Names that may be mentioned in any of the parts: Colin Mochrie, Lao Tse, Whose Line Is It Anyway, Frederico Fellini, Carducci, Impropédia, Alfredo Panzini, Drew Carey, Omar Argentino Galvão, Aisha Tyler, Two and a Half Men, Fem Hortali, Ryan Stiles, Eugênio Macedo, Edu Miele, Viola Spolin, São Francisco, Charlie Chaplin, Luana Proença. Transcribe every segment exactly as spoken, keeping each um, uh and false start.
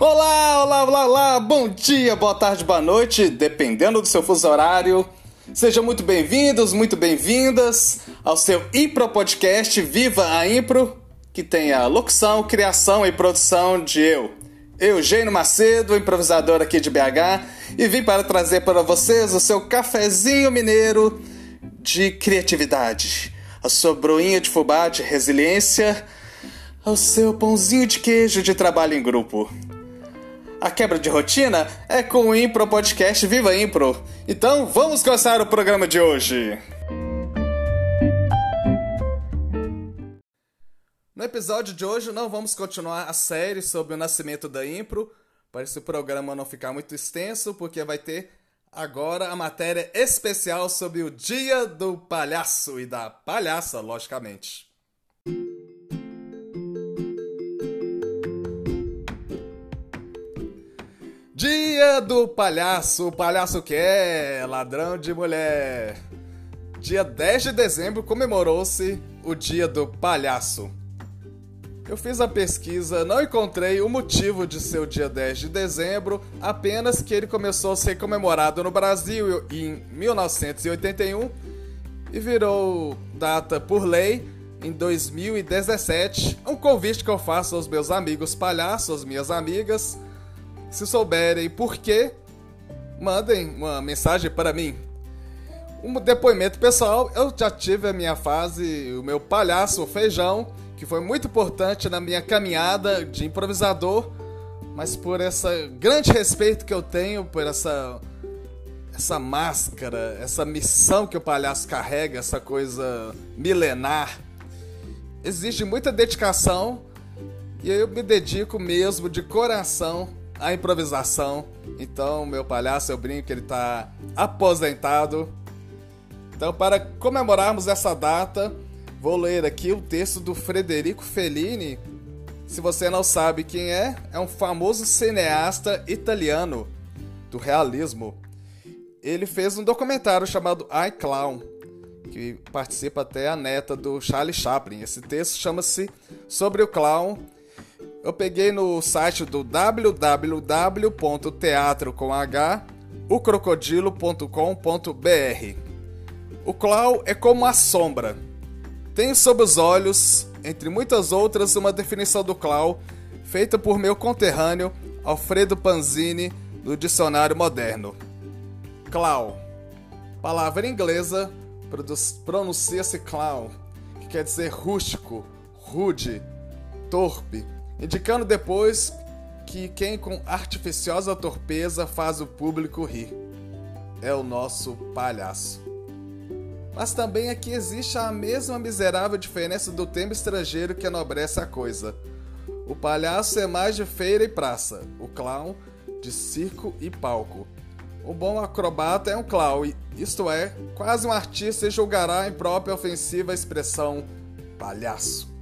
Olá, olá, olá, olá, bom dia, boa tarde, boa noite, dependendo do seu fuso horário. Sejam muito bem-vindos, muito bem-vindas ao seu Impro Podcast Viva a Impro, que tem a locução, criação e produção de eu, Eugênio Macedo, improvisador aqui de B H, e vim para trazer para vocês o seu cafezinho mineiro de criatividade, a sua broinha de fubá de resiliência, ao seu pãozinho de queijo de trabalho em grupo. A quebra de rotina é com o Impro Podcast Viva Impro. Então vamos começar o programa de hoje. No episódio de hoje não vamos continuar a série sobre o nascimento da Impro, para esse programa não ficar muito extenso, porque vai ter agora a matéria especial sobre o Dia do Palhaço e da Palhaça, logicamente. Dia do Palhaço, o palhaço que é ladrão de mulher. Dia dez de dezembro comemorou-se o Dia do Palhaço. Eu fiz a pesquisa, não encontrei o motivo de ser o dia dez de dezembro, apenas que ele começou a ser comemorado no Brasil em mil novecentos e oitenta e um e virou data por lei em dois mil e dezessete. Um convite que eu faço aos meus amigos palhaços, às minhas amigas. Se souberem por quê, mandem uma mensagem para mim. Um depoimento pessoal, eu já tive a minha fase, o meu palhaço feijão, que foi muito importante na minha caminhada de improvisador, mas por esse grande respeito que eu tenho, por essa, essa máscara, essa missão que o palhaço carrega, essa coisa milenar, exige muita dedicação e eu me dedico mesmo de coração a improvisação. Então, meu palhaço, eu brinco que ele tá aposentado. Então, para comemorarmos essa data, vou ler aqui o texto do Frederico Fellini. Se você não sabe quem é, é um famoso cineasta italiano do realismo. Ele fez um documentário chamado I, Clown, que participa até a neta do Charlie Chaplin. Esse texto chama-se Sobre o Clown. Eu peguei no site do w w w ponto teatro com h o crocodilo ponto com ponto b r. O clown é como a sombra. Tenho sob os olhos, entre muitas outras, uma definição do clown feita por meu conterrâneo Alfredo Panzini no Dicionário Moderno. Clown, palavra inglesa, pronuncia-se clown, que quer dizer rústico, rude, torpe, indicando depois que quem com artificiosa torpeza faz o público rir. É o nosso palhaço. Mas também aqui existe a mesma miserável diferença do tema estrangeiro que enobrece a coisa. O palhaço é mais de feira e praça, o clown de circo e palco. O bom acrobata é um clown, isto é, quase um artista, e julgará a imprópria ofensiva a expressão palhaço.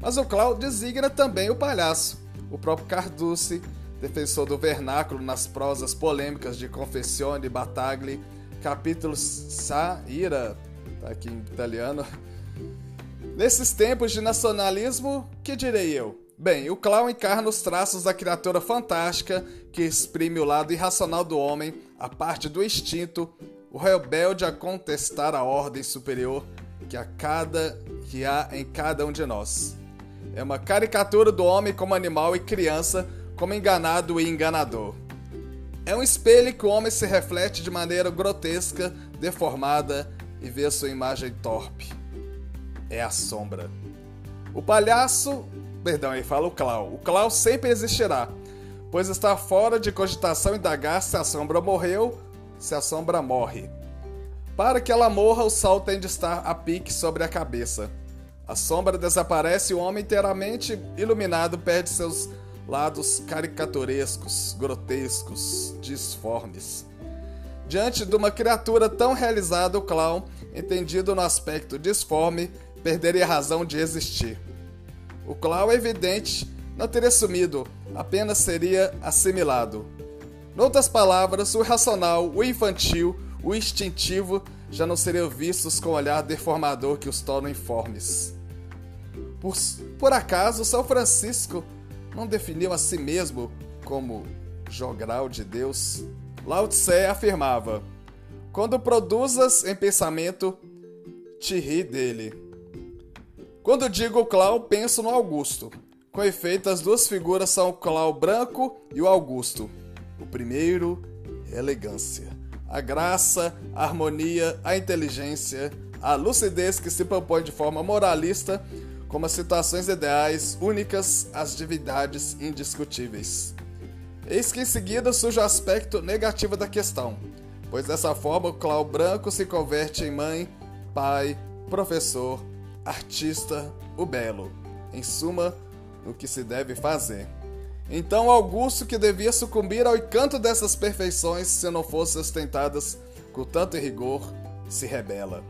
Mas o clown designa também o palhaço. O próprio Carducci, defensor do vernáculo nas prosas polêmicas de Confessione e Battaglia, capítulo Saira, tá aqui em italiano. Nesses tempos de nacionalismo, que direi eu? Bem, o clown encarna os traços da criatura fantástica que exprime o lado irracional do homem, a parte do instinto, o rebelde a contestar a ordem superior que a cada que há em cada um de nós. É uma caricatura do homem como animal e criança, como enganado e enganador. É um espelho em que o homem se reflete de maneira grotesca, deformada e vê sua imagem torpe. É a sombra. O palhaço... Perdão, ele fala o clown. O clown sempre existirá, pois está fora de cogitação indagar se a sombra morreu, se a sombra morre. Para que ela morra, o sol tem de estar a pique sobre a cabeça. A sombra desaparece e o homem inteiramente iluminado perde seus lados caricaturescos, grotescos, disformes. Diante de uma criatura tão realizada, o clown, entendido no aspecto disforme, perderia a razão de existir. O clown, é evidente, não teria sumido, apenas seria assimilado. Noutras palavras, o irracional, o infantil, o instintivo já não seriam vistos com o olhar deformador que os torna informes. Por, por acaso, São Francisco não definiu a si mesmo como jogral de Deus, Lao Tse afirmava: quando produzas em pensamento, te ri dele. Quando digo Clau, penso no Augusto. Com efeito, as duas figuras são o Clau branco e o Augusto. O primeiro é a elegância, a graça, a harmonia, a inteligência, a lucidez que se propõe de forma moralista como as situações ideais únicas, as divindades indiscutíveis. Eis que em seguida surge o aspecto negativo da questão, pois dessa forma o Clau branco se converte em mãe, pai, professor, artista, o belo, em suma, o que se deve fazer. Então Augusto, que devia sucumbir ao encanto dessas perfeições se não fossem ostentadas com tanto rigor, se rebela.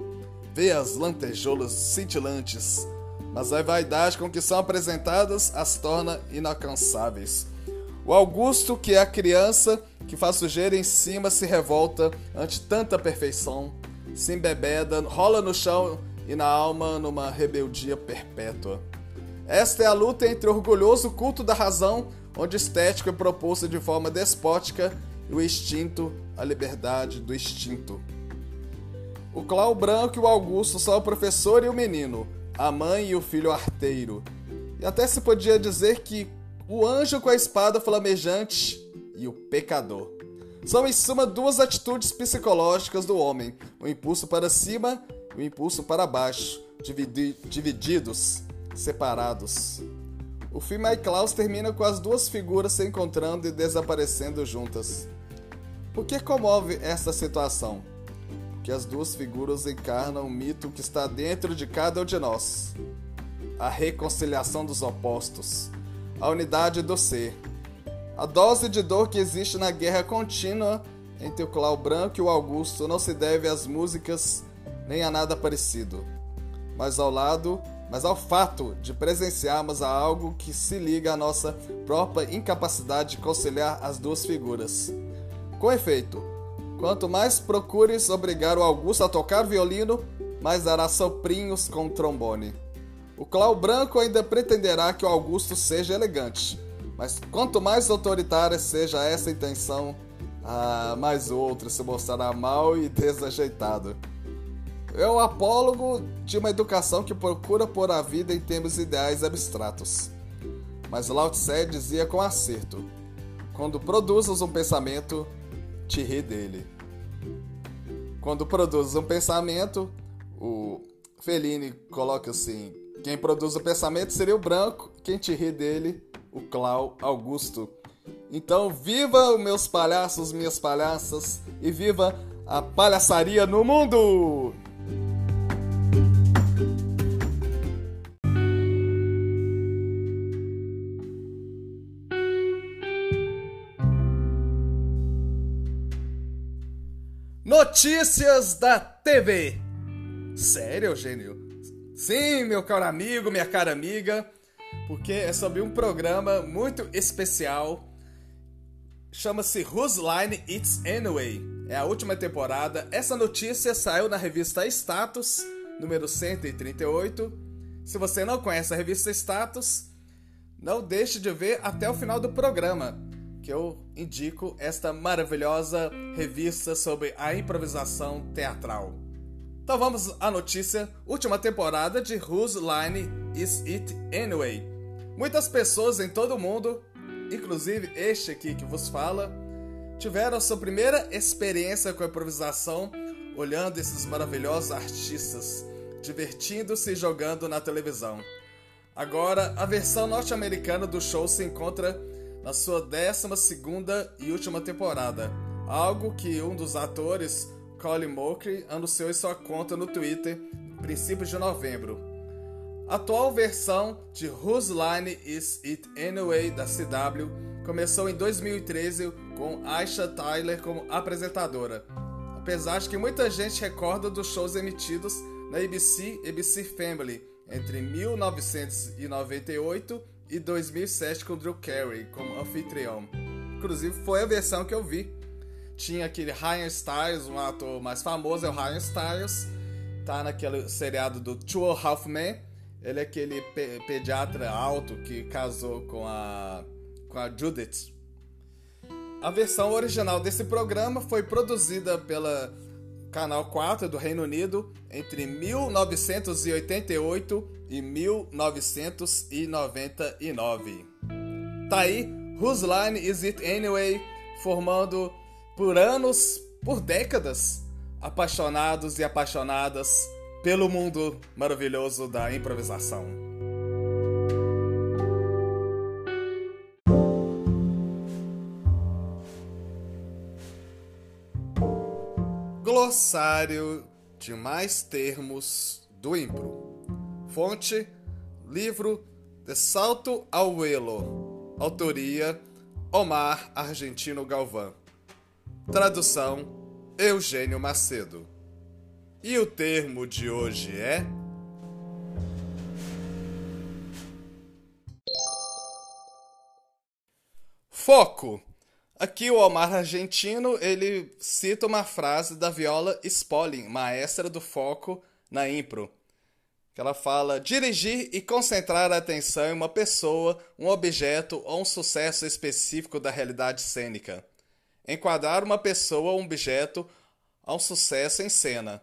Vê as lantejoulas cintilantes, mas a vaidade com que são apresentadas as torna inalcançáveis. O Augusto, que é a criança que faz sujeira em cima, se revolta ante tanta perfeição, se embebeda, rola no chão e na alma numa rebeldia perpétua. Esta é a luta entre o orgulhoso culto da razão, onde o estético é proposto de forma despótica, e o instinto, a liberdade do instinto. O Clau branco e o Augusto são o professor e o menino, a mãe e o filho arteiro. E até se podia dizer que o anjo com a espada flamejante e o pecador. São em suma duas atitudes psicológicas do homem, o impulso para cima e o impulso para baixo, dividi- divididos, separados. O filme My Klaus termina com as duas figuras se encontrando e desaparecendo juntas. Por que comove essa situação? Porque as duas figuras encarnam o mito que está dentro de cada um de nós. A reconciliação dos opostos, a unidade do ser, a dose de dor que existe na guerra contínua entre o Clau branco e o Augusto não se deve às músicas nem a nada parecido, mas ao lado mas ao fato de presenciarmos a algo que se liga à nossa própria incapacidade de conciliar as duas figuras. Com efeito, quanto mais procures obrigar o Augusto a tocar violino, mais dará soprinhos com o trombone. O Clau branco ainda pretenderá que o Augusto seja elegante, mas quanto mais autoritária seja essa intenção, ah, mais o outro se mostrará mal e desajeitado. É o apólogo de uma educação que procura pôr a vida em termos ideais abstratos. Mas Lao Tse dizia com acerto: quando produzes um pensamento, te ri dele. Quando produzes um pensamento, o Fellini coloca assim: quem produz o pensamento seria o branco, quem te ri dele, o Clau Augusto. Então viva meus palhaços, minhas palhaças, e viva a palhaçaria no mundo! Notícias da T V. Sério, Eugênio? Sim, meu caro amigo, minha cara amiga, porque é sobre um programa muito especial. Chama-se Whose Line Is It Anyway. É a última temporada. Essa notícia saiu na revista Status, número cento e trinta e oito. Se você não conhece a revista Status, não deixe de ver até o final do programa, que eu indico esta maravilhosa revista sobre a improvisação teatral. Então vamos à notícia, última temporada de Whose Line Is It Anyway? Muitas pessoas em todo o mundo, inclusive este aqui que vos fala, tiveram sua primeira experiência com a improvisação, olhando esses maravilhosos artistas, divertindo-se e jogando na televisão. Agora, a versão norte-americana do show se encontra na sua décima segunda e última temporada, algo que um dos atores, Colin Mochrie, anunciou em sua conta no Twitter em princípios de novembro. A atual versão de Whose Line Is It Anyway, da C W, começou em dois mil e treze com Aisha Tyler como apresentadora, apesar de que muita gente recorda dos shows emitidos na A B C e A B C Family entre mil novecentos e noventa e oito e dois mil e sete com Drew Carey como anfitrião. Inclusive foi a versão que eu vi. Tinha aquele Ryan Stiles, um ator mais famoso, é o Ryan Stiles, tá naquele seriado do Two and a Half Men. Ele é aquele pe- pediatra alto que casou com a, com a Judith. A versão original desse programa foi produzida pela Canal quatro do Reino Unido entre mil novecentos e oitenta e oito e mil novecentos e noventa e nove. Tá aí Whose Line Is It Anyway, formando por anos, por décadas, apaixonados e apaixonadas pelo mundo maravilhoso da improvisação. Glossário de mais termos do impro. Fonte: livro De Salto ao Elo. Autoria: Omar Argentino Galvão. Tradução: Eugênio Macedo. E o termo de hoje é... foco! Aqui o Omar Argentino, ele cita uma frase da Viola Spolin, maestra do foco na impro. Ela fala: dirigir e concentrar a atenção em uma pessoa, um objeto ou um sucesso específico da realidade cênica. Enquadrar uma pessoa ou um objeto a um sucesso em cena.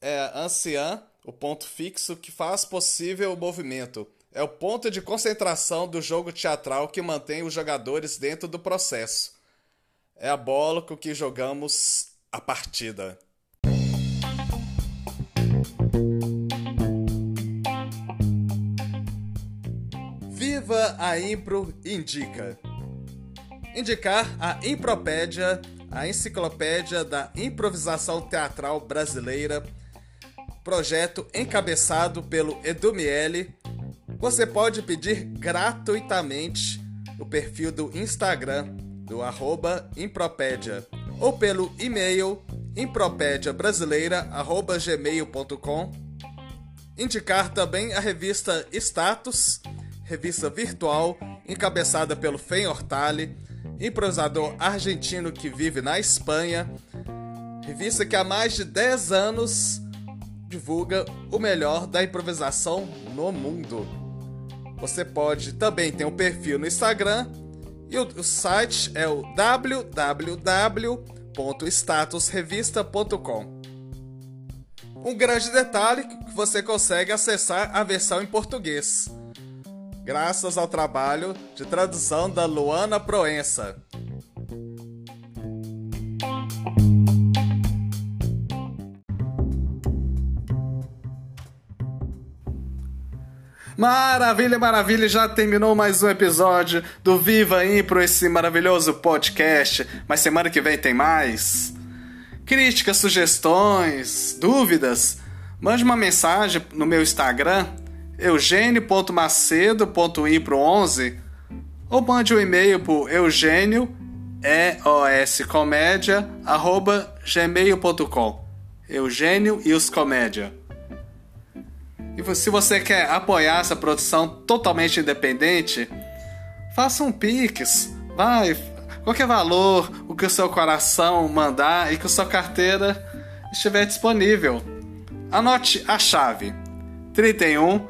É anciã, o ponto fixo que faz possível o movimento. É o ponto de concentração do jogo teatral que mantém os jogadores dentro do processo. É a bola com que jogamos a partida. Viva a Impro Indica. Indicar a Impropédia, a enciclopédia da improvisação teatral brasileira, projeto encabeçado pelo Edu Miele. Você pode pedir gratuitamente no perfil do Instagram do arroba Impropédia ou pelo e-mail impropédia brasileira arroba gmail ponto com. Indicar também a revista Status, revista virtual encabeçada pelo Fem Hortali, improvisador argentino que vive na Espanha, revista que há mais de dez anos divulga o melhor da improvisação no mundo. Você pode também ter um perfil no Instagram e o site é o w w w ponto status revista ponto com. Um grande detalhe que você consegue acessar a versão em português, graças ao trabalho de tradução da Luana Proença. Maravilha, maravilha, já terminou mais um episódio do Viva Impro, esse maravilhoso podcast, mas semana que vem tem mais. Críticas, sugestões, dúvidas, mande uma mensagem no meu Instagram, eugênio ponto macedo ponto impro onze, ou mande um e-mail pro eugênio e os comédia arroba gmail ponto com, Eugênio e os Comédia. E se você quer apoiar essa produção totalmente independente, faça um Pix, vai, qualquer valor, o que o seu coração mandar e que a sua carteira estiver disponível. Anote a chave: trinta e um,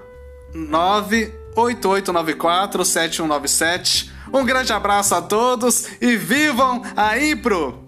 nove oito oito nove quatro sete um nove sete. Um grande abraço a todos e vivam a Impro!